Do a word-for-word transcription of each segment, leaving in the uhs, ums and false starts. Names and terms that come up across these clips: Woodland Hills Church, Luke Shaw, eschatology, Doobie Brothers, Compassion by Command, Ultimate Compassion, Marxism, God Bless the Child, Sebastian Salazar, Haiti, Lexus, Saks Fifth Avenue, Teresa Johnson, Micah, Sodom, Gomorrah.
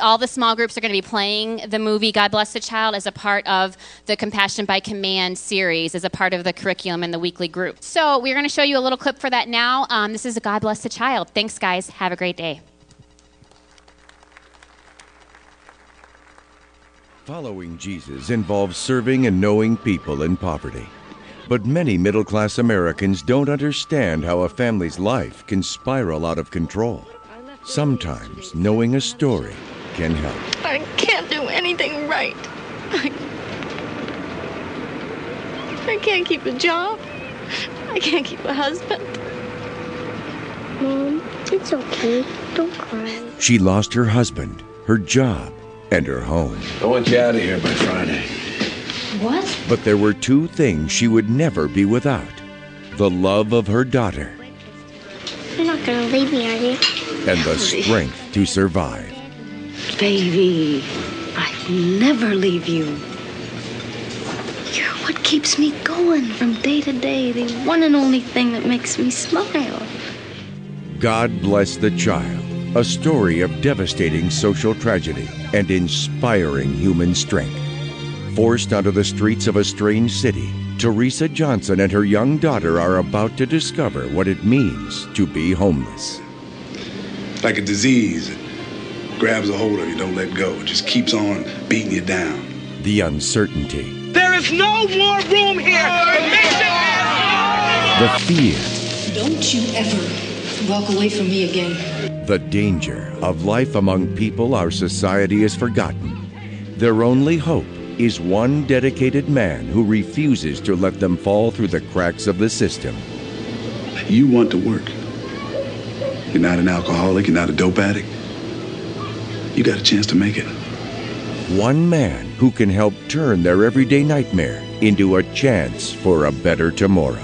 all the small groups are going to be playing the movie God Bless the Child as a part of the Compassion by Command series, as a part of the curriculum in the weekly group. So we're going to show you a little clip for that now. Um, this is a God Bless the Child. Thanks, guys. Have a great day. Following Jesus involves serving and knowing people in poverty. But many middle-class Americans don't understand how a family's life can spiral out of control. Sometimes knowing a story can help. I can't do anything right. I, I can't keep a job. I can't keep a husband. Mom, it's okay. Don't cry. She lost her husband, her job, and her home. I want you out of here by Friday. What? But there were two things she would never be without. The love of her daughter. You're not going to leave me, are you? And the strength to survive. Baby, I'd never leave you. You're what keeps me going from day to day. The one and only thing that makes me smile. God Bless the Child. A story of devastating social tragedy and inspiring human strength. Forced onto the streets of a strange city, Teresa Johnson and her young daughter are about to discover what it means to be homeless. Like a disease, it grabs a hold of you, don't let go. It just keeps on beating you down. The uncertainty. There is no more room here. The fear. Don't you ever walk away from me again. The danger of life among people our society has forgotten. Their only hope is one dedicated man who refuses to let them fall through the cracks of the system. You want to work. You're not an alcoholic, you're not a dope addict. You got a chance to make it. One man who can help turn their everyday nightmare into a chance for a better tomorrow.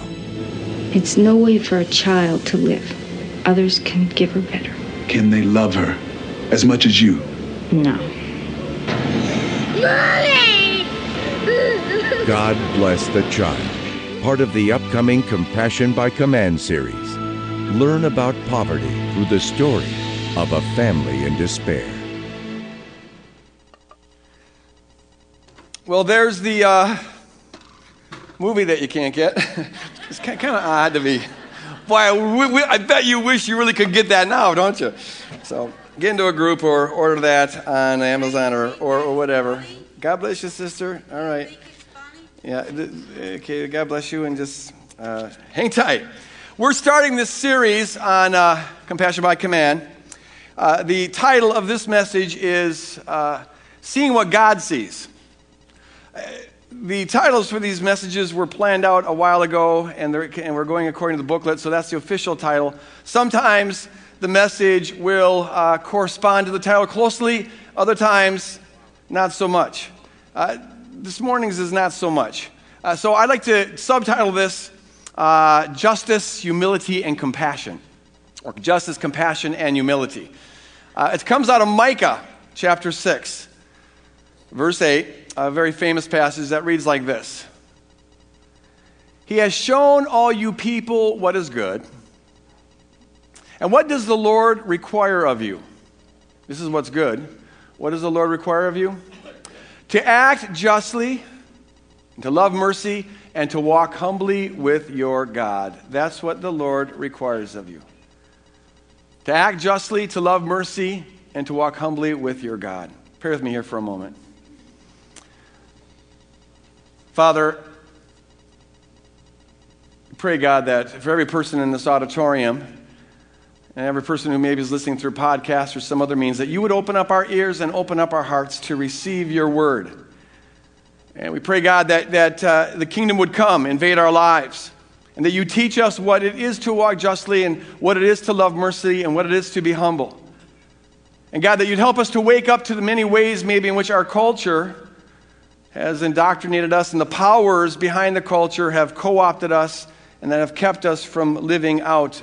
It's no way for a child to live. Others can give her better. Can they love her as much as you? No. Mommy! God Bless the Child, part of the upcoming Compassion by Command series. Learn about poverty through the story of a family in despair. Well, there's the uh, movie that you can't get. It's kind of odd to be. Boy, I bet you wish you really could get that now, don't you? So get into a group or order that on Amazon or, or, or whatever. God bless you, sister. All right. Yeah, okay, God bless you, and just uh, hang tight. We're starting this series on uh, Compassion by Command. Uh, the title of this message is uh, Seeing What God Sees. Uh, The titles for these messages were planned out a while ago, and, and we're going according to the booklet, so that's the official title. Sometimes the message will uh, correspond to the title closely, other times not so much. Uh, this morning's is not so much. Uh, so I'd like to subtitle this uh, Justice, Humility, and Compassion, or Justice, Compassion, and Humility. Uh, it comes out of Micah chapter six, verse eight. A very famous passage that reads like this. He has shown all you people what is good. And what does the Lord require of you? This is what's good. What does the Lord require of you? To act justly, to love mercy, and to walk humbly with your God. That's what the Lord requires of you. To act justly, to love mercy, and to walk humbly with your God. Bear with me here for a moment. Father, pray, God, that for every person in this auditorium and every person who maybe is listening through podcasts or some other means, that you would open up our ears and open up our hearts to receive your word. And we pray, God, that, that uh, the kingdom would come, invade our lives, and that you teach us what it is to walk justly and what it is to love mercy and what it is to be humble. And, God, that you'd help us to wake up to the many ways maybe in which our culture has indoctrinated us, and the powers behind the culture have co-opted us and that have kept us from living out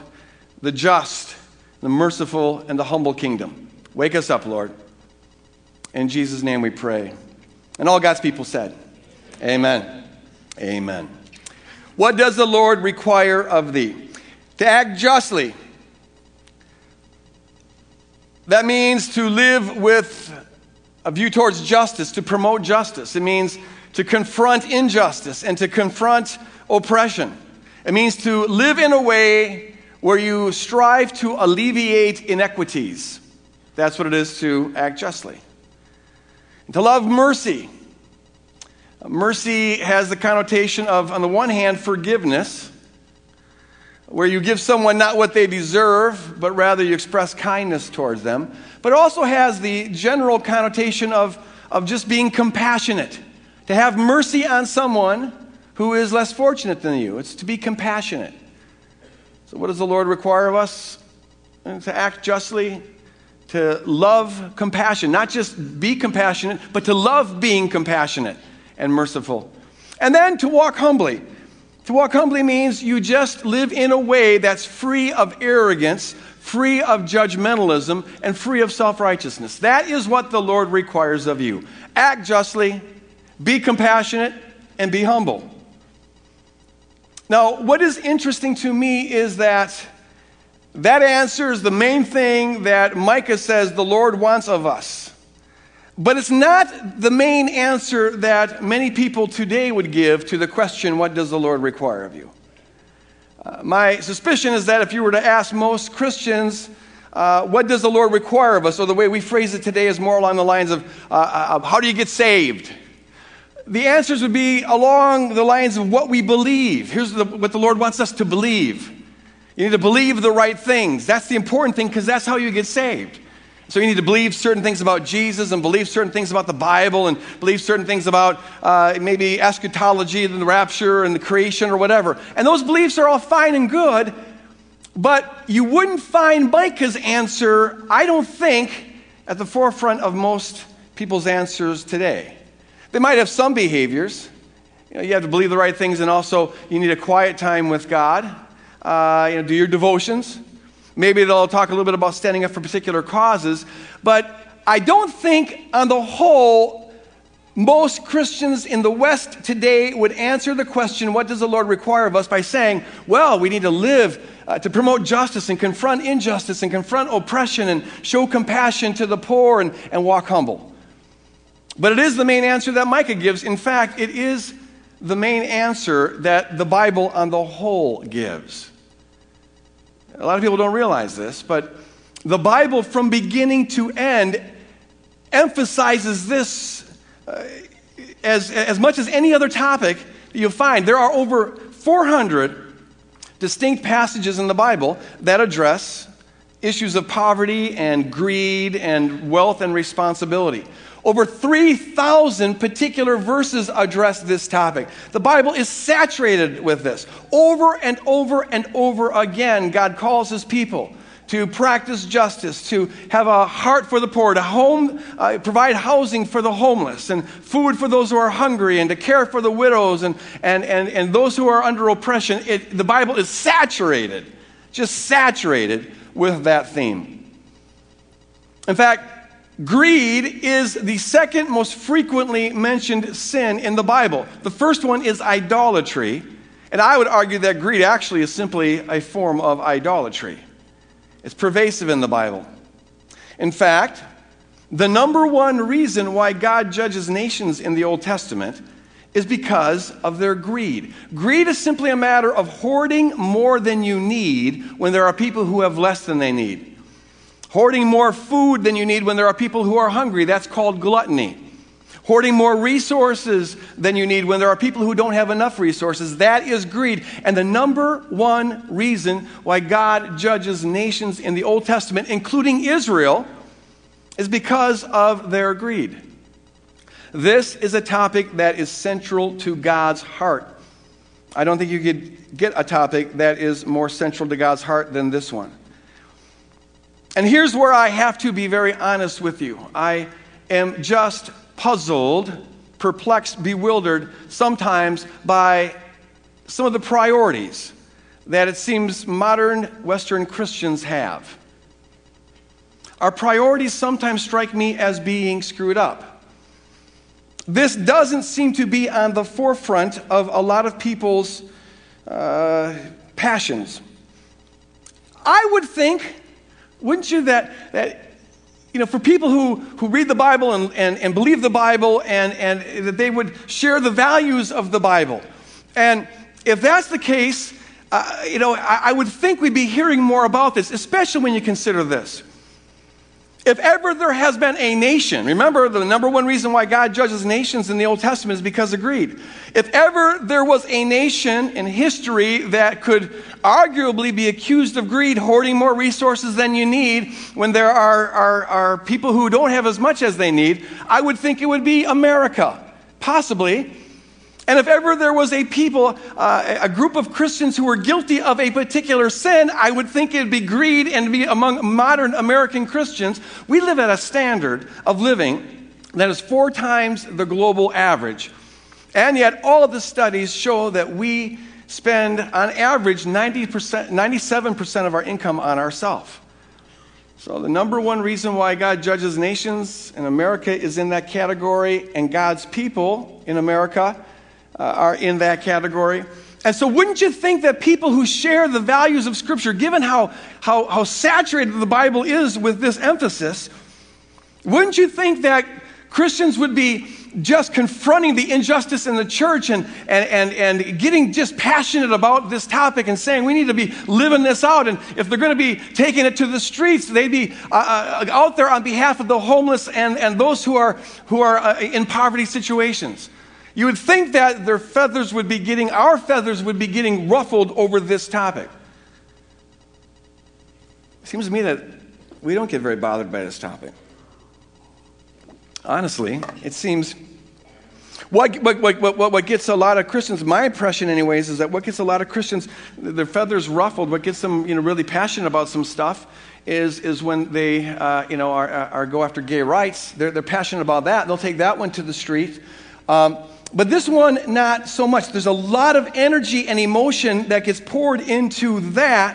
the just, the merciful, and the humble kingdom. Wake us up, Lord. In Jesus' name we pray. And all God's people said, amen. Amen. What does the Lord require of thee? To act justly. That means to live with a view towards justice, to promote justice. It means to confront injustice and to confront oppression. It means to live in a way where you strive to alleviate inequities. That's what it is to act justly. And to love mercy. Mercy has the connotation of, on the one hand, forgiveness, where you give someone not what they deserve, but rather you express kindness towards them. But it also has the general connotation of, of just being compassionate, to have mercy on someone who is less fortunate than you. It's to be compassionate. So what does the Lord require of us? To act justly, to love compassion, not just be compassionate, but to love being compassionate and merciful. And then to walk humbly. To walk humbly means you just live in a way that's free of arrogance, free of judgmentalism, and free of self-righteousness. That is what the Lord requires of you. Act justly, be compassionate, and be humble. Now, what is interesting to me is that that answers the main thing that Micah says the Lord wants of us. But it's not the main answer that many people today would give to the question, what does the Lord require of you? Uh, my suspicion is that if you were to ask most Christians, uh, what does the Lord require of us? Or the way we phrase it today is more along the lines of, uh, uh, how do you get saved? The answers would be along the lines of what we believe. Here's the, what the Lord wants us to believe. You need to believe the right things. That's the important thing, because that's how you get saved. So you need to believe certain things about Jesus and believe certain things about the Bible and believe certain things about uh, maybe eschatology and the rapture and the creation or whatever. And those beliefs are all fine and good, but you wouldn't find Micah's answer, I don't think, at the forefront of most people's answers today. They might have some behaviors. You know, you have to believe the right things, and also you need a quiet time with God. Uh, you know, do your devotions. Maybe they'll talk a little bit about standing up for particular causes. But I don't think, on the whole, most Christians in the West today would answer the question, what does the Lord require of us, by saying, well, we need to live uh, to promote justice and confront injustice and confront oppression and show compassion to the poor and, and walk humble. But it is the main answer that Micah gives. In fact, it is the main answer that the Bible on the whole gives. A lot of people don't realize this, but the Bible from beginning to end emphasizes this uh, as, as much as any other topic that you'll find. There are over four hundred distinct passages in the Bible that address issues of poverty and greed and wealth and responsibility. Over three thousand particular verses address this topic. The Bible is saturated with this. Over and over and over again, God calls his people to practice justice, to have a heart for the poor, to home, uh, provide housing for the homeless, and food for those who are hungry, and to care for the widows and, and, and, and those who are under oppression. It, the Bible is saturated, just saturated with that theme. In fact, greed is the second most frequently mentioned sin in the Bible. The first one is idolatry, and I would argue that greed actually is simply a form of idolatry. It's pervasive in the Bible. In fact, the number one reason why God judges nations in the Old Testament is because of their greed. Greed is simply a matter of hoarding more than you need when there are people who have less than they need. Hoarding more food than you need when there are people who are hungry. That's called gluttony. Hoarding more resources than you need when there are people who don't have enough resources. That is greed. And the number one reason why God judges nations in the Old Testament, including Israel, is because of their greed. This is a topic that is central to God's heart. I don't think you could get a topic that is more central to God's heart than this one. And here's where I have to be very honest with you. I am just puzzled, perplexed, bewildered sometimes by some of the priorities that it seems modern Western Christians have. Our priorities sometimes strike me as being screwed up. This doesn't seem to be on the forefront of a lot of people's uh, passions. I would think, wouldn't you, that, that you know, for people who, who read the Bible and, and, and believe the Bible and, and that they would share the values of the Bible. And if that's the case, uh, you know, I, I would think we'd be hearing more about this, especially when you consider this. If ever there has been a nation, remember the number one reason why God judges nations in the Old Testament is because of greed. If ever there was a nation in history that could arguably be accused of greed, hoarding more resources than you need when there are, are, are people who don't have as much as they need, I would think it would be America, possibly. And if ever there was a people, uh, a group of Christians who were guilty of a particular sin, I would think it would be greed and be among modern American Christians. We live at a standard of living that is four times the global average. And yet all of the studies show that we spend on average ninety percent, ninety-seven percent of our income on ourselves. So the number one reason why God judges nations, and America is in that category, and God's people in America Uh, are in that category. And so wouldn't you think that people who share the values of Scripture, given how, how, how saturated the Bible is with this emphasis, wouldn't you think that Christians would be just confronting the injustice in the church and, and, and, and getting just passionate about this topic and saying we need to be living this out, and if they're going to be taking it to the streets, they'd be uh, out there on behalf of the homeless and, and those who are, who are uh, in poverty situations. You would think that their feathers would be getting, our feathers would be getting ruffled over this topic. It seems to me that we don't get very bothered by this topic. Honestly, it seems, what, what, what, what, what gets a lot of Christians, my impression anyways, is that what gets a lot of Christians, their feathers ruffled, what gets them, you know, really passionate about some stuff is, is when they, uh, you know, are, are go after gay rights. They're, they're passionate about that. They'll take that one to the street. Um, But this one, not so much. There's a lot of energy and emotion that gets poured into that.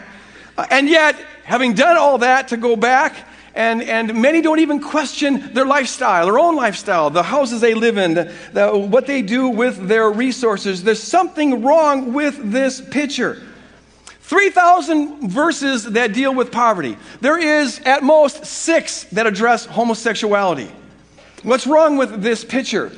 Uh, and yet, having done all that, to go back, and, and many don't even question their lifestyle, their own lifestyle, the houses they live in, the, the, what they do with their resources. There's something wrong with this picture. three thousand verses that deal with poverty. There is at most six that address homosexuality. What's wrong with this picture?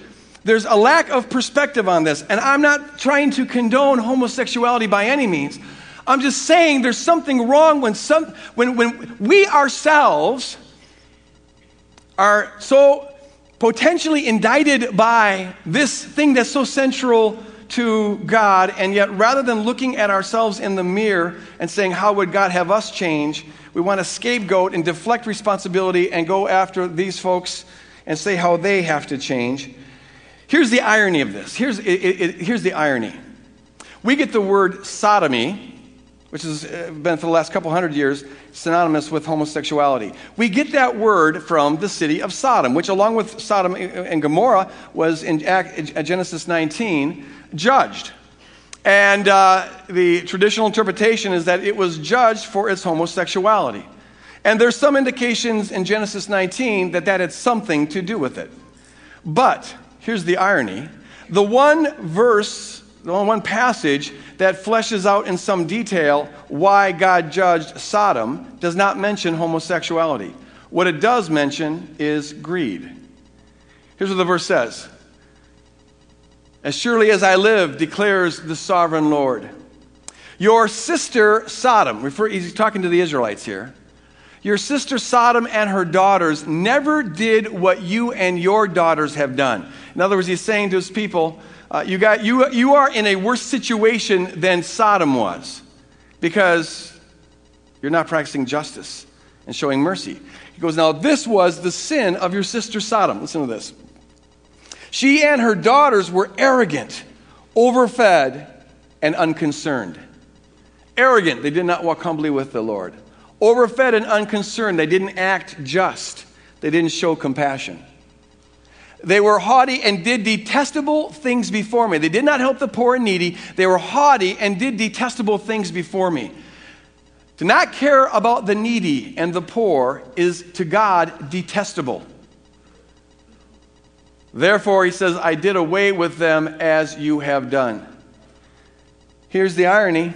There's a lack of perspective on this, and I'm not trying to condone homosexuality by any means. I'm just saying there's something wrong when, some, when, when we ourselves are so potentially indicted by this thing that's so central to God, and yet rather than looking at ourselves in the mirror and saying, how would God have us change, we want to scapegoat and deflect responsibility and go after these folks and say how they have to change. Here's the irony of this. Here's, it, it, here's the irony. We get the word sodomy, which has been for the last couple hundred years synonymous with homosexuality. We get that word from the city of Sodom, which along with Sodom and Gomorrah was in Genesis nineteen judged. And uh, the traditional interpretation is that it was judged for its homosexuality. And there's some indications in Genesis nineteen that that had something to do with it. But here's the irony. The one verse, the one passage that fleshes out in some detail why God judged Sodom does not mention homosexuality. What it does mention is greed. Here's what the verse says. As surely as I live, declares the sovereign Lord, your sister Sodom, refer, he's talking to the Israelites here, your sister Sodom and her daughters never did what you and your daughters have done. In other words, he's saying to his people, uh, you, got, you, you are in a worse situation than Sodom was because you're not practicing justice and showing mercy. He goes, now this was the sin of your sister Sodom. Listen to this. She and her daughters were arrogant, overfed, and unconcerned. Arrogant, they did not walk humbly with the Lord. Overfed and unconcerned, they didn't act just. They didn't show compassion. They were haughty and did detestable things before me. They did not help the poor and needy. They were haughty and did detestable things before me. To not care about the needy and the poor is to God detestable. Therefore, he says, I did away with them as you have done. Here's the irony.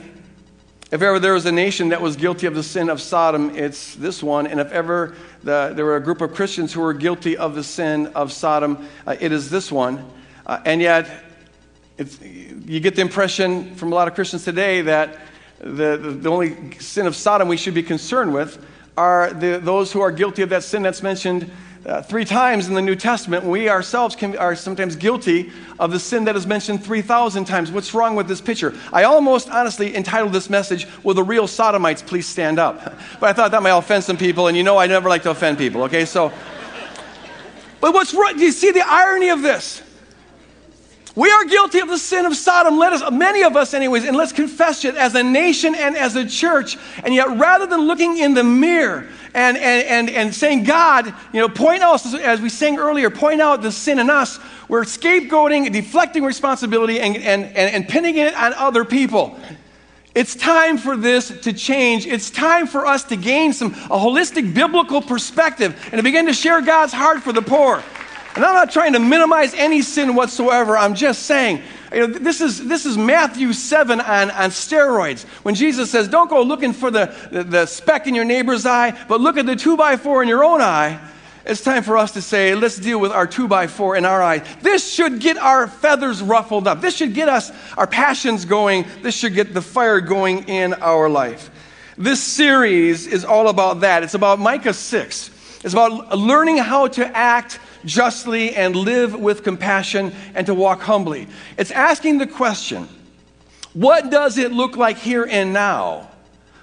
If ever there was a nation that was guilty of the sin of Sodom, it's this one. And if ever the, there were a group of Christians who were guilty of the sin of Sodom, uh, it is this one. Uh, and yet, it's, you get the impression from a lot of Christians today that the, the, the only sin of Sodom we should be concerned with are the, those who are guilty of that sin that's mentioned uh, three times in the New Testament. We ourselves can, are sometimes guilty of the sin that is mentioned three thousand times. What's wrong with this picture? I almost honestly entitled this message, "Will the Real Sodomites Please Stand Up?" But I thought that might offend some people, and you know I never like to offend people, okay? So, but what's wrong? Do you see the irony of this? We are guilty of the sin of Sodom, let us, many of us anyways, and let's confess it as a nation and as a church. And yet, rather than looking in the mirror and, and, and, and saying, "God, you know, point out," as we sang earlier, "point out the sin in us," we're scapegoating, deflecting responsibility, and, and, and, and pinning it on other people. It's time for this to change. It's time for us to gain some a holistic biblical perspective and to begin to share God's heart for the poor. And I'm not trying to minimize any sin whatsoever. I'm just saying, you know, this is this is Matthew seven on, on steroids. When Jesus says, don't go looking for the, the, the speck in your neighbor's eye, but look at the two by four in your own eye. It's time for us to say, let's deal with our two by four in our eye. This should get our feathers ruffled up. This should get us our passions going. This should get the fire going in our life. This series is all about that. It's about Micah six. It's about learning how to act justly and live with compassion and to walk humbly. It's asking the question, what does it look like here and now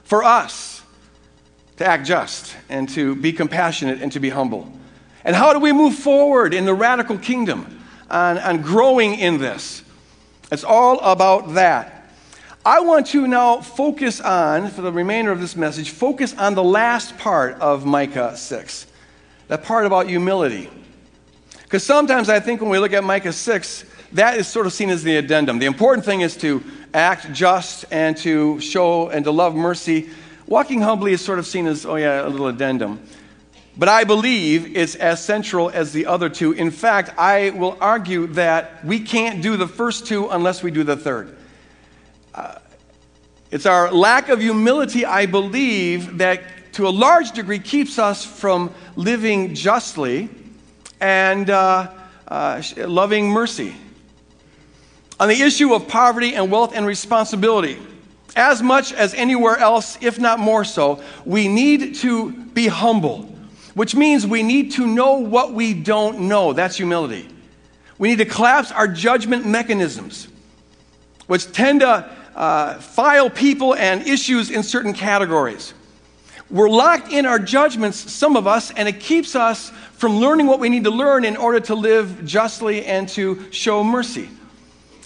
for us to act just and to be compassionate and to be humble? And how do we move forward in the radical kingdom on, on growing in this? It's all about that. I want to now focus on, for the remainder of this message, focus on the last part of Micah six, that part about humility. Because sometimes I think when we look at Micah six, that is sort of seen as the addendum. The important thing is to act just and to show and to love mercy. Walking humbly is sort of seen as, oh yeah, a little addendum. But I believe it's as central as the other two. In fact, I will argue that we can't do the first two unless we do the third. Uh, it's our lack of humility, I believe, that to a large degree keeps us from living justly and uh, uh, loving mercy. On the issue of poverty and wealth and responsibility, as much as anywhere else, if not more so, we need to be humble, which means we need to know what we don't know. That's humility. We need to collapse our judgment mechanisms, which tend to uh, file people and issues in certain categories. We're locked in our judgments, some of us, and it keeps us from learning what we need to learn in order to live justly and to show mercy.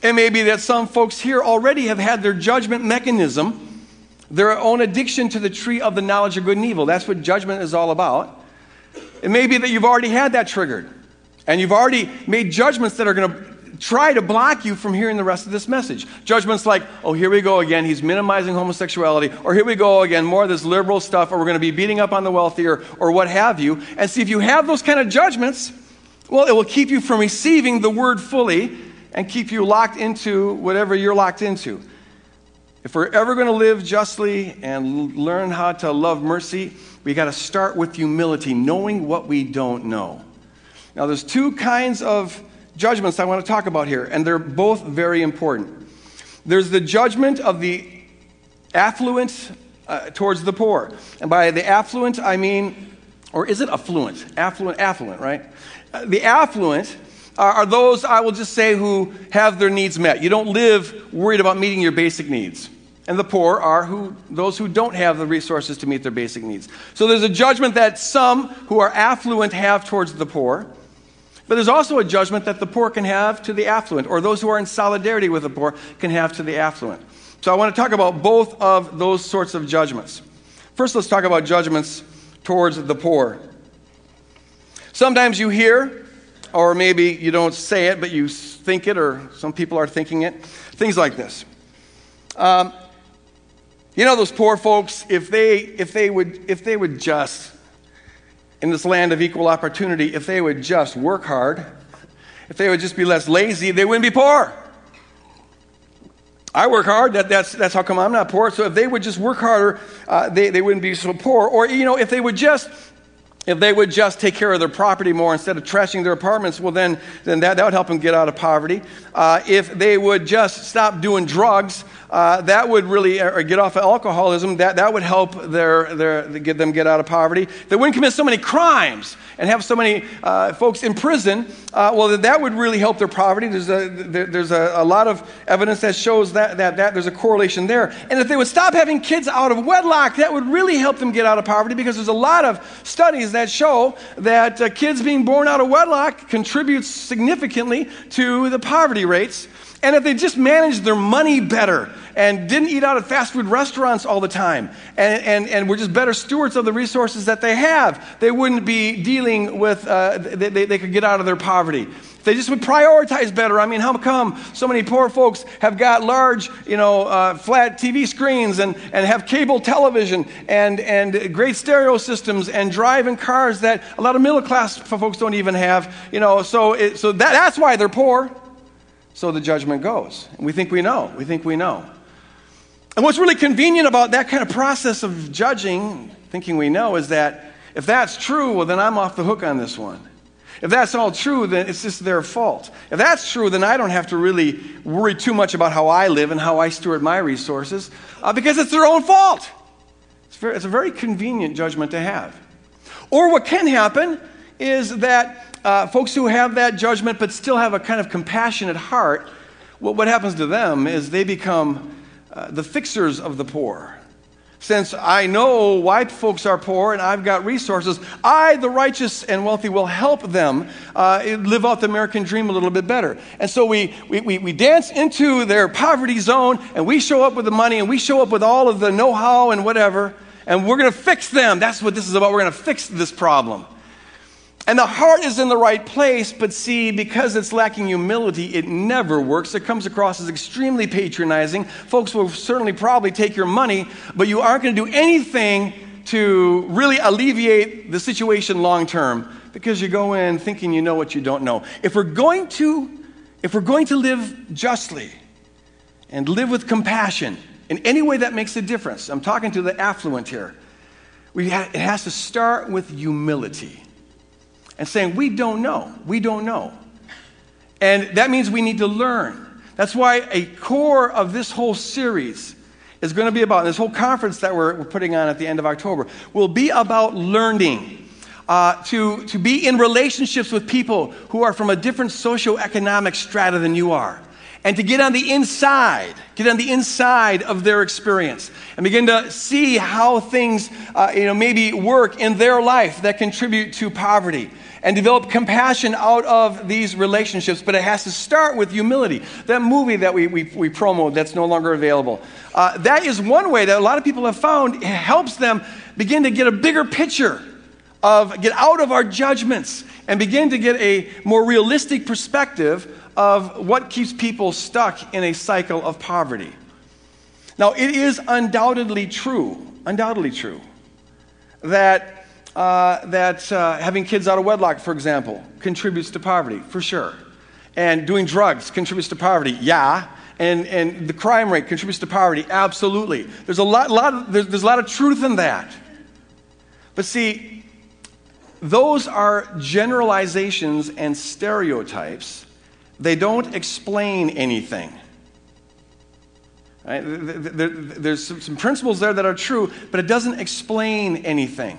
It may be that some folks here already have had their judgment mechanism, their own addiction to the tree of the knowledge of good and evil. That's what judgment is all about. It may be that you've already had that triggered, and you've already made judgments that are going to try to block you from hearing the rest of this message. Judgments like, oh, here we go again, he's minimizing homosexuality, or here we go again, more of this liberal stuff, or we're going to be beating up on the wealthy, or, or what have you. And see, if you have those kind of judgments, well, it will keep you from receiving the word fully and keep you locked into whatever you're locked into. If we're ever going to live justly and learn how to love mercy, we got to start with humility, knowing what we don't know. Now, there's two kinds of judgments I want to talk about here, and they're both very important. There's the judgment of the affluent uh, towards the poor. And by the affluent, I mean, or is it affluent? Affluent, affluent, right? Uh, the affluent are, are those, I will just say, who have their needs met. You don't live worried about meeting your basic needs. And the poor are who those who don't have the resources to meet their basic needs. So there's a judgment that some who are affluent have towards the poor. But there's also a judgment that the poor can have to the affluent, or those who are in solidarity with the poor can have to the affluent. So I want to talk about both of those sorts of judgments. First, let's talk about judgments towards the poor. Sometimes you hear, or maybe you don't say it, but you think it, or some people are thinking it, things like this. Um, you know, those poor folks, if they if they would if they would just... in this land of equal opportunity, if they would just work hard, if they would just be less lazy, they wouldn't be poor. I work hard. That, that's that's how come I'm not poor. So if they would just work harder, uh, they they wouldn't be so poor. Or you know, if they would just if they would just take care of their property more instead of trashing their apartments, well then then that, that would help them get out of poverty. Uh, if they would just stop doing drugs, uh, that would really or get off of alcoholism. That that would help their their get them get out of poverty. They wouldn't commit so many crimes and have so many uh, folks in prison. Uh, well, that, that would really help their poverty. There's a there, there's a, a lot of evidence that shows that that that there's a correlation there. And if they would stop having kids out of wedlock, that would really help them get out of poverty, because there's a lot of studies that show that uh, kids being born out of wedlock contributes significantly to the poverty rates. And if they just managed their money better and didn't eat out at fast food restaurants all the time and, and, and were just better stewards of the resources that they have, they wouldn't be dealing with, uh, they, they, they could get out of their poverty. They just would prioritize better. I mean, how come so many poor folks have got large, you know, uh, flat T V screens and, and have cable television and, and great stereo systems and drive in cars that a lot of middle class folks don't even have, you know, so, it, so that, that's why they're poor. So the judgment goes. We think we know. We think we know. And what's really convenient about that kind of process of judging, thinking we know, is that if that's true, well, then I'm off the hook on this one. If that's all true, then it's just their fault. If that's true, then I don't have to really worry too much about how I live and how I steward my resources, uh, because it's their own fault. It's, very, it's a very convenient judgment to have. Or what can happen is that Uh, folks who have that judgment but still have a kind of compassionate heart, well, what happens to them is they become uh, the fixers of the poor. Since I know why folks are poor and I've got resources, I, the righteous and wealthy, will help them uh, live out the American dream a little bit better. And so we, we, we, we dance into their poverty zone, and we show up with the money, and we show up with all of the know-how and whatever, and we're going to fix them. That's what this is about. We're going to fix this problem. And the heart is in the right place, but see, because it's lacking humility, it never works. It comes across as extremely patronizing. Folks will certainly probably take your money, but you aren't going to do anything to really alleviate the situation long term, because you go in thinking you know what you don't know. If we're going to, if we're going to live justly and live with compassion in any way that makes a difference, I'm talking to the affluent here, we ha- it has to start with humility. And saying, we don't know, we don't know. And that means we need to learn. That's why a core of this whole series is going to be about, this whole conference that we're, we're putting on at the end of October, will be about learning uh, to, to be in relationships with people who are from a different socioeconomic strata than you are. And to get on the inside, get on the inside of their experience and begin to see how things uh, you know, maybe work in their life that contribute to poverty, and develop compassion out of these relationships. But it has to start with humility. That movie that we, we, we promote that's no longer available, uh, that is one way that a lot of people have found helps them begin to get a bigger picture of, get out of our judgments and begin to get a more realistic perspective of what keeps people stuck in a cycle of poverty. Now, it is undoubtedly true, undoubtedly true, that, uh, that uh, having kids out of wedlock, for example, contributes to poverty, for sure. And doing drugs contributes to poverty, yeah. And, and the crime rate contributes to poverty, absolutely. There's a lot, lot of, there's, there's a lot of truth in that. But see, those are generalizations and stereotypes. They don't explain anything. Right? There's some principles there that are true, but it doesn't explain anything.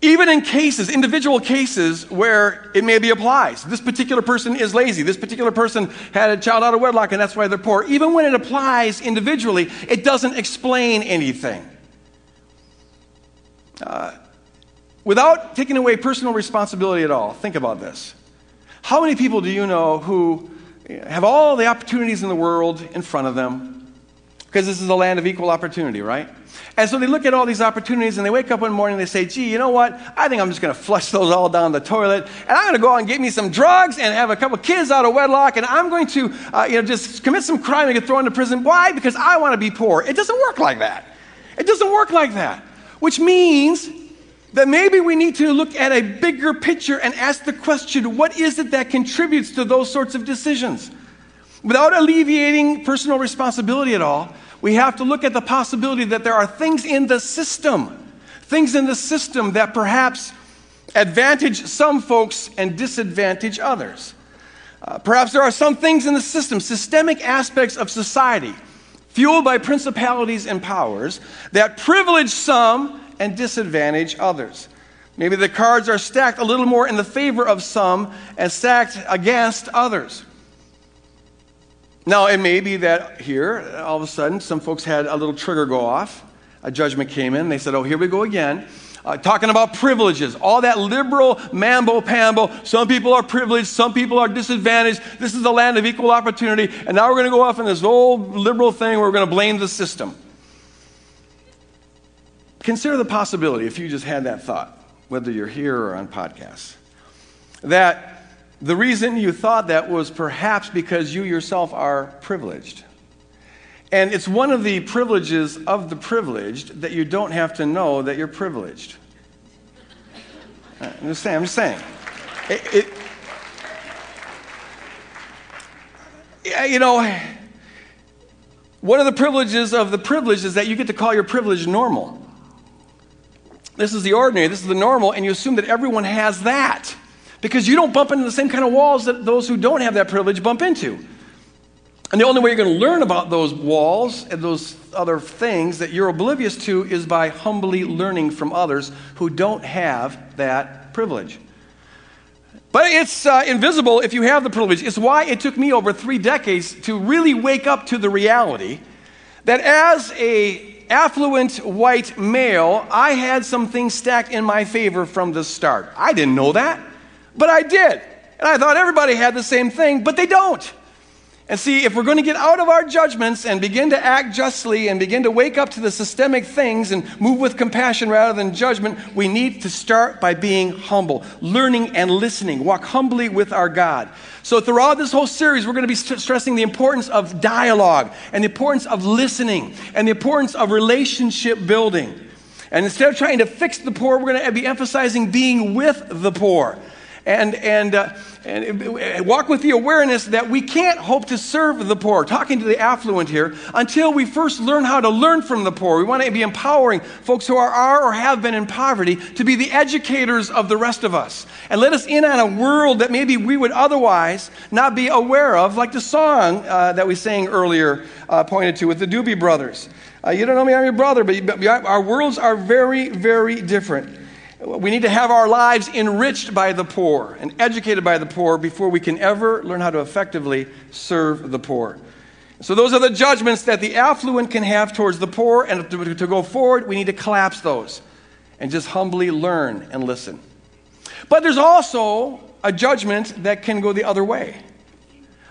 Even in cases, individual cases where it maybe applies. This particular person is lazy. This particular person had a child out of wedlock, and that's why they're poor. Even when it applies individually, it doesn't explain anything. Uh, without taking away personal responsibility at all, think about this. How many people do you know who have all the opportunities in the world in front of them? Because this is a land of equal opportunity, right? And so they look at all these opportunities, and they wake up one morning and they say, gee, you know what? I think I'm just going to flush those all down the toilet, and I'm going to go out and get me some drugs and have a couple kids out of wedlock, and I'm going to uh, you know, just commit some crime and get thrown into prison. Why? Because I want to be poor. It doesn't work like that. It doesn't work like that, which means that maybe we need to look at a bigger picture and ask the question, what is it that contributes to those sorts of decisions? Without alleviating personal responsibility at all, we have to look at the possibility that there are things in the system, things in the system that perhaps advantage some folks and disadvantage others. Uh, perhaps there are some things in the system, systemic aspects of society, fueled by principalities and powers that privilege some and disadvantage others. Maybe the cards are stacked a little more in the favor of some and stacked against others. Now, it may be that here, all of a sudden, some folks had a little trigger go off. A judgment came in. They said, oh, here we go again. Uh, talking about privileges. All that liberal mambo-pambo. Some people are privileged. Some people are disadvantaged. This is the land of equal opportunity. And now we're going to go off in this old liberal thing where we're going to blame the system. Consider the possibility, if you just had that thought, whether you're here or on podcasts, that the reason you thought that was perhaps because you yourself are privileged. And it's one of the privileges of the privileged that you don't have to know that you're privileged. I'm just saying. I'm just saying. It, it, you know, one of the privileges of the privileged is that you get to call your privilege normal. This is the ordinary. This is the normal. And you assume that everyone has that, because you don't bump into the same kind of walls that those who don't have that privilege bump into. And the only way you're going to learn about those walls and those other things that you're oblivious to is by humbly learning from others who don't have that privilege. But it's uh, invisible if you have the privilege. It's why it took me over three decades to really wake up to the reality that as an affluent white male, I had some things stacked in my favor from the start. I didn't know that. But I did, and I thought everybody had the same thing, but they don't. And see, if we're going to get out of our judgments and begin to act justly and begin to wake up to the systemic things and move with compassion rather than judgment, we need to start by being humble, learning and listening. Walk humbly with our God. So throughout this whole series, we're going to be st- stressing the importance of dialogue and the importance of listening and the importance of relationship building. And instead of trying to fix the poor, we're going to be emphasizing being with the poor. And and, uh, and walk with the awareness that we can't hope to serve the poor, talking to the affluent here, until we first learn how to learn from the poor. We want to be empowering folks who are, are or have been in poverty to be the educators of the rest of us. And let us in on a world that maybe we would otherwise not be aware of, like the song uh, that we sang earlier uh, pointed to with the Doobie Brothers. Uh, you don't know me, I'm your brother, but, you, but our worlds are very, very different. We need to have our lives enriched by the poor and educated by the poor before we can ever learn how to effectively serve the poor. So those are the judgments that the affluent can have towards the poor, and to, to go forward, we need to collapse those and just humbly learn and listen. But there's also a judgment that can go the other way.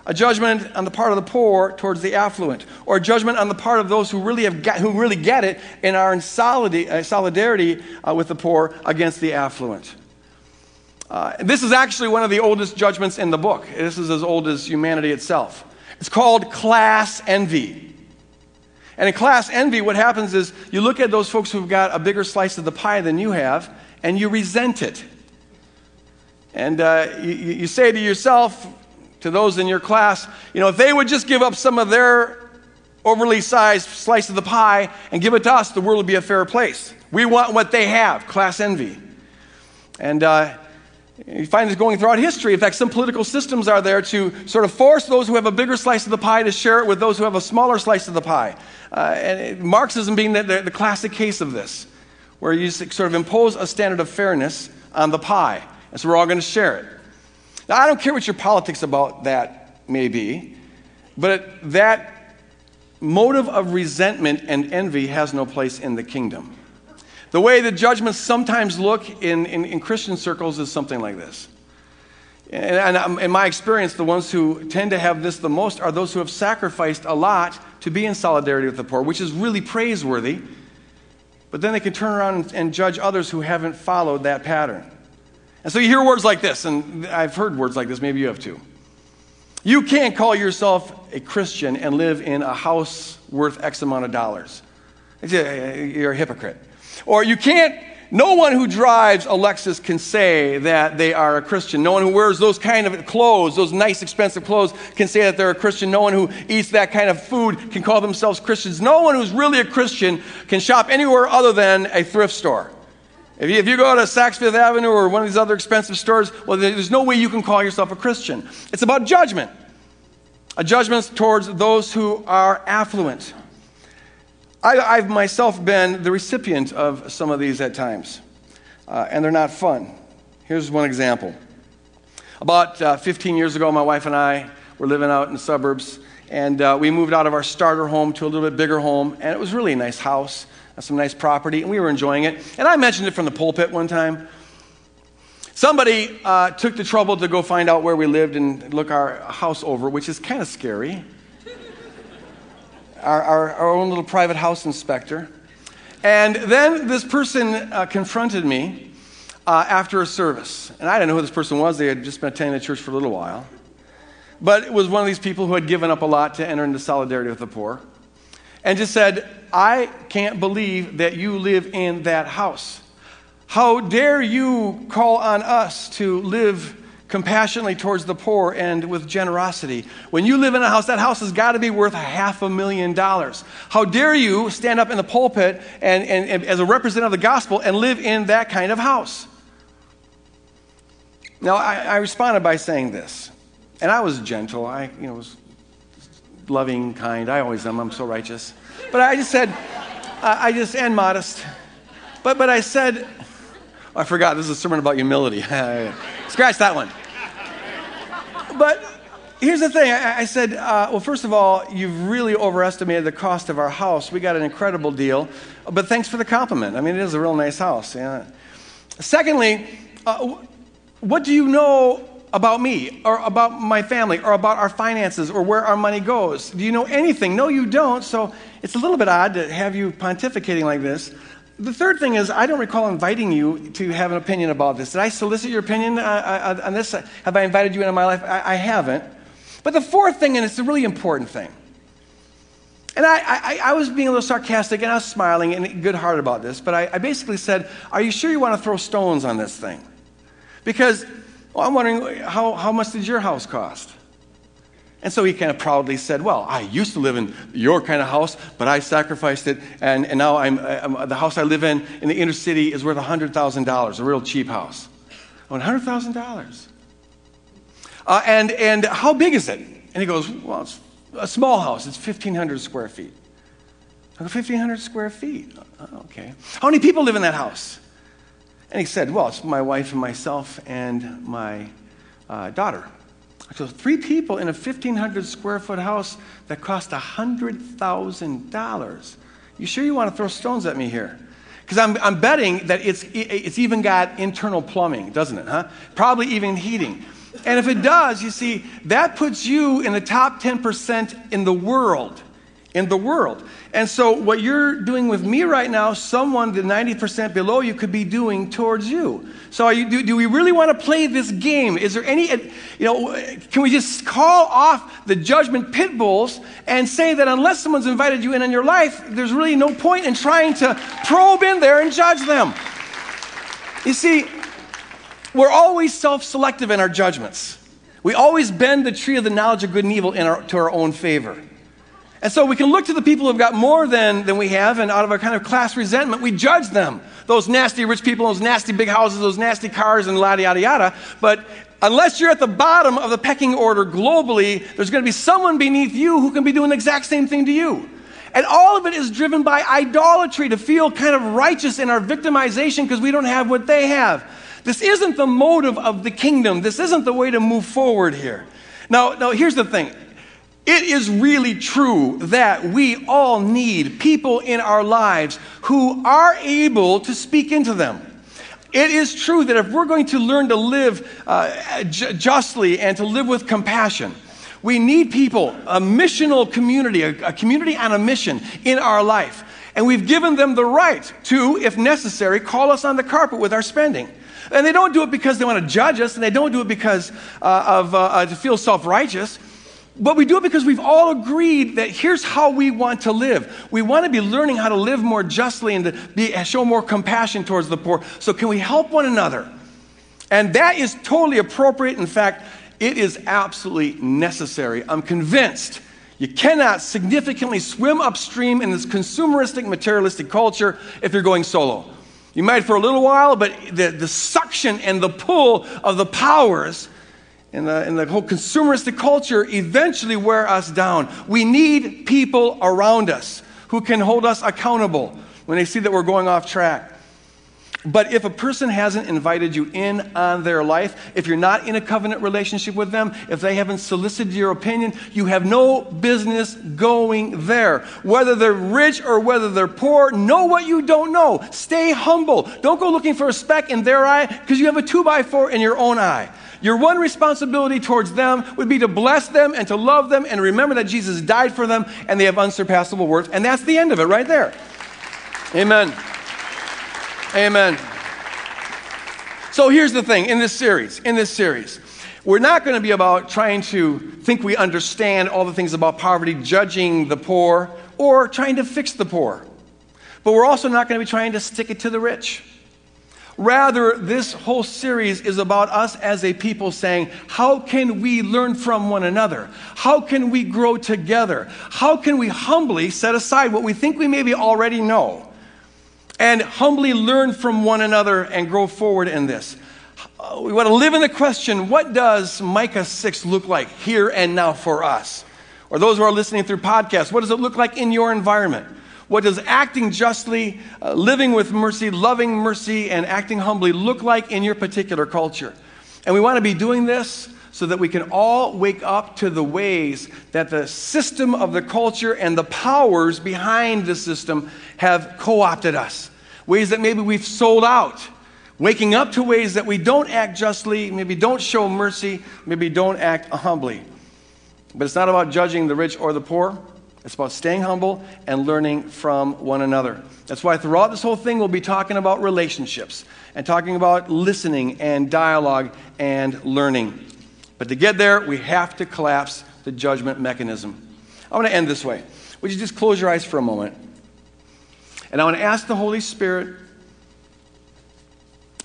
A judgment on the part of the poor towards the affluent, or a judgment on the part of those who really have got, who really get it and are in solidarity uh, with the poor against the affluent. Uh, this is actually one of the oldest judgments in the book. This is as old as humanity itself. It's called class envy. And in class envy, what happens is you look at those folks who've got a bigger slice of the pie than you have, and you resent it. And uh, you, you say to yourself, to those in your class, you know, if they would just give up some of their overly sized slice of the pie and give it to us, the world would be a fair place. We want what they have, class envy. And uh, you find this going throughout history. In fact, some political systems are there to sort of force those who have a bigger slice of the pie to share it with those who have a smaller slice of the pie. Uh, and Marxism being the, the, the classic case of this, where you sort of impose a standard of fairness on the pie. And so we're all going to share it. Now, I don't care what your politics about that may be, but that motive of resentment and envy has no place in the kingdom. The way the judgments sometimes look in, in, in Christian circles is something like this. And, and in my experience, the ones who tend to have this the most are those who have sacrificed a lot to be in solidarity with the poor, which is really praiseworthy, but then they can turn around and, and judge others who haven't followed that pattern. And so you hear words like this, and I've heard words like this, maybe you have too. You can't call yourself a Christian and live in a house worth X amount of dollars. You're a hypocrite. Or you can't No one who drives a Lexus can say that they are a Christian. No one who wears those kind of clothes, those nice expensive clothes, can say that they're a Christian. No one who eats that kind of food can call themselves Christians. No one who's really a Christian can shop anywhere other than a thrift store. If you, if you go to Saks Fifth Avenue or one of these other expensive stores, well, there's no way you can call yourself a Christian. It's about judgment. A judgment towards those who are affluent. I, I've myself been the recipient of some of these at times, uh, and they're not fun. Here's one example. About uh, fifteen years ago, my wife and I were living out in the suburbs, and uh, we moved out of our starter home to a little bit bigger home, and it was really a nice house, some nice property, and we were enjoying it. And I mentioned it from the pulpit one time. Somebody uh, took the trouble to go find out where we lived and look our house over, which is kind of scary. our, our, our own little private house inspector. And then this person uh, confronted me uh, after a service. And I didn't know who this person was. They had just been attending the church for a little while. But it was one of these people who had given up a lot to enter into solidarity with the poor. And just said, "I can't believe that you live in that house. How dare you call on us to live compassionately towards the poor and with generosity? When you live in a house, that house has got to be worth half a million dollars. How dare you stand up in the pulpit and, and, and as a representative of the gospel and live in that kind of house?" Now, I, I responded by saying this, and I was gentle. I, you know, was loving, kind. I always am. I'm so righteous. But I just said, I just, and modest. But, but I said... I forgot, this is a sermon about humility. Scratch that one. But here's the thing. I, I said, uh, well, first of all, you've really overestimated the cost of our house. We got an incredible deal. But thanks for the compliment. I mean, it is a real nice house. Yeah. Secondly, uh, what do you know about me or about my family or about our finances or where our money goes? Do you know anything? No, you don't. So it's a little bit odd to have you pontificating like this. The third thing is, I don't recall inviting you to have an opinion about this. Did I solicit your opinion uh, on this? Have I invited you into my life? I, I haven't. But the fourth thing, and it's a really important thing, and I, I, I was being a little sarcastic, and I was smiling and good-hearted about this, but I, I basically said, are you sure you want to throw stones on this thing? Because, well, I'm wondering, how, how much did your house cost? And so he kind of proudly said, well, I used to live in your kind of house, but I sacrificed it, and, and now I'm, I'm, the house I live in in the inner city is worth one hundred thousand dollars, a real cheap house. Oh, one hundred thousand dollars. Uh, and, and how big is it? And he goes, well, it's a small house. It's fifteen hundred square feet. I go, fifteen hundred square feet? Okay. How many people live in that house? And he said, well, it's my wife and myself and my uh, daughter. So three people in a fifteen hundred square foot house that cost one hundred thousand dollars. You sure you want to throw stones at me here? Because I'm, I'm betting that it's, it's even got internal plumbing, doesn't it, huh? Probably even heating. And if it does, you see, that puts you in the top ten percent in the world. In the world. And so what you're doing with me right now, someone the ninety percent below you could be doing towards you. So are you, do, do we really want to play this game? Is there any, you know, can we just call off the judgment pit bulls and say that unless someone's invited you in in your life, there's really no point in trying to probe in there and judge them. You see, we're always self-selective in our judgments. We always bend the tree of the knowledge of good and evil in our, to our own favor. And so we can look to the people who've got more than, than we have, and out of a kind of class resentment, we judge them. Those nasty rich people, those nasty big houses, those nasty cars, and yada, yada, yada. But unless you're at the bottom of the pecking order globally, there's going to be someone beneath you who can be doing the exact same thing to you. And all of it is driven by idolatry, to feel kind of righteous in our victimization because we don't have what they have. This isn't the motive of the kingdom. This isn't the way to move forward here. Now, now here's the thing. It is really true that we all need people in our lives who are able to speak into them. It is true that if we're going to learn to live uh, ju- justly and to live with compassion, we need people, a missional community, a, a community on a mission in our life. And we've given them the right to, if necessary, call us on the carpet with our spending. And they don't do it because they want to judge us, and they don't do it because uh, of uh, to feel self-righteous. But we do it because we've all agreed that here's how we want to live. We want to be learning how to live more justly and to be, show more compassion towards the poor. So can we help one another? And that is totally appropriate. In fact, it is absolutely necessary. I'm convinced you cannot significantly swim upstream in this consumeristic, materialistic culture if you're going solo. You might for a little while, but the, the suction and the pull of the powers and the, and the whole consumeristic culture eventually wear us down. We need people around us who can hold us accountable when they see that we're going off track. But if a person hasn't invited you in on their life, if you're not in a covenant relationship with them, if they haven't solicited your opinion, you have no business going there. Whether they're rich or whether they're poor, know what you don't know. Stay humble. Don't go looking for a speck in their eye because you have a two by four in your own eye. Your one responsibility towards them would be to bless them and to love them and remember that Jesus died for them and they have unsurpassable worth. And that's the end of it right there. Amen. Amen. So here's the thing, in this series, in this series, we're not going to be about trying to think we understand all the things about poverty, judging the poor, or trying to fix the poor. But we're also not going to be trying to stick it to the rich. Rather, this whole series is about us as a people saying, how can we learn from one another? How can we grow together? How can we humbly set aside what we think we maybe already know? And humbly learn from one another and grow forward in this. We want to live in the question, what does Micah six look like here and now for us? Or those who are listening through podcasts, what does it look like in your environment? What does acting justly, uh, living with mercy, loving mercy, and acting humbly look like in your particular culture? And we want to be doing this so that we can all wake up to the ways that the system of the culture and the powers behind the system have co-opted us. Ways that maybe we've sold out. Waking up to ways that we don't act justly, maybe don't show mercy, maybe don't act humbly. But it's not about judging the rich or the poor. It's about staying humble and learning from one another. That's why throughout this whole thing, we'll be talking about relationships and talking about listening and dialogue and learning. But to get there, we have to collapse the judgment mechanism. I want to end this way. Would you just close your eyes for a moment? And I want to ask the Holy Spirit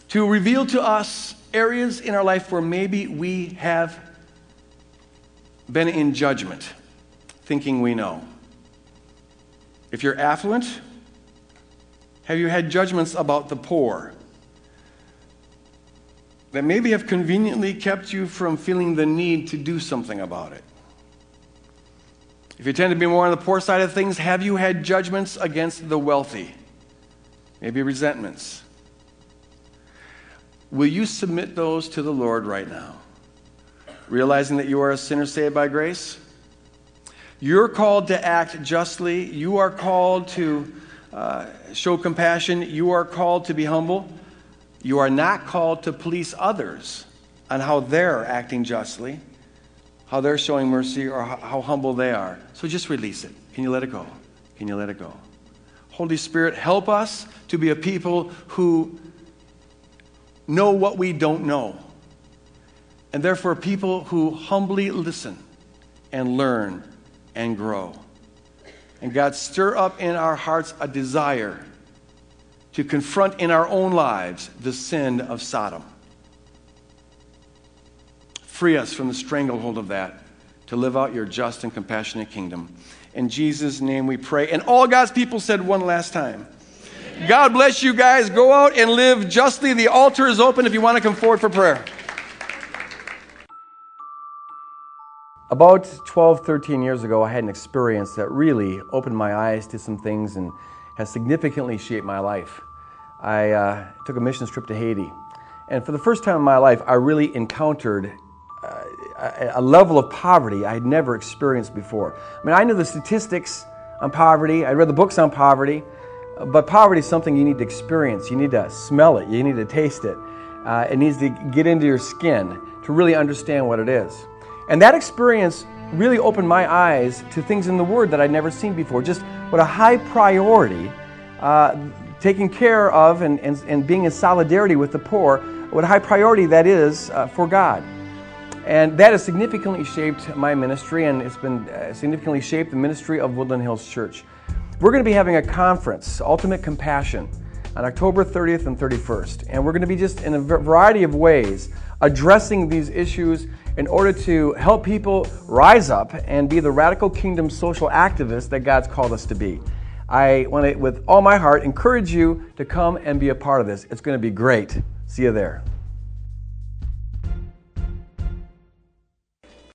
to reveal to us areas in our life where maybe we have been in judgment, thinking we know. If you're affluent, have you had judgments about the poor that maybe have conveniently kept you from feeling the need to do something about it? If you tend to be more on the poor side of things, have you had judgments against the wealthy? Maybe resentments. Will you submit those to the Lord right now, realizing that you are a sinner saved by grace? You're called to act justly. You are called to uh, show compassion. You are called to be humble. You are not called to police others on how they're acting justly, how they're showing mercy, or how humble they are. So just release it. Can you let it go? Can you let it go? Holy Spirit, help us to be a people who know what we don't know, and therefore people who humbly listen and learn and grow. And God, stir up in our hearts a desire to confront in our own lives the sin of Sodom. Free us from the stranglehold of that to live out your just and compassionate kingdom. In Jesus' name we pray. And all God's people said one last time, amen. God bless you guys. Go out and live justly. The altar is open if you want to come forward for prayer. About twelve, thirteen years ago, I had an experience that really opened my eyes to some things and has significantly shaped my life. I uh, took a missions trip to Haiti. And for the first time in my life, I really encountered uh, a level of poverty I had never experienced before. I mean, I knew the statistics on poverty. I read the books on poverty. But poverty is something you need to experience. You need to smell it. You need to taste it. Uh, it needs to get into your skin to really understand what it is. And that experience really opened my eyes to things in the Word that I'd never seen before. Just what a high priority uh, taking care of and, and, and being in solidarity with the poor, what a high priority that is uh, for God. And that has significantly shaped my ministry, and it's been uh, significantly shaped the ministry of Woodland Hills Church. We're going to be having a conference, Ultimate Compassion, on October thirtieth and thirty-first. And we're going to be just in a variety of ways addressing these issues in order to help people rise up and be the radical kingdom social activists that God's called us to be. I want to, with all my heart, encourage you to come and be a part of this. It's going to be great. See you there.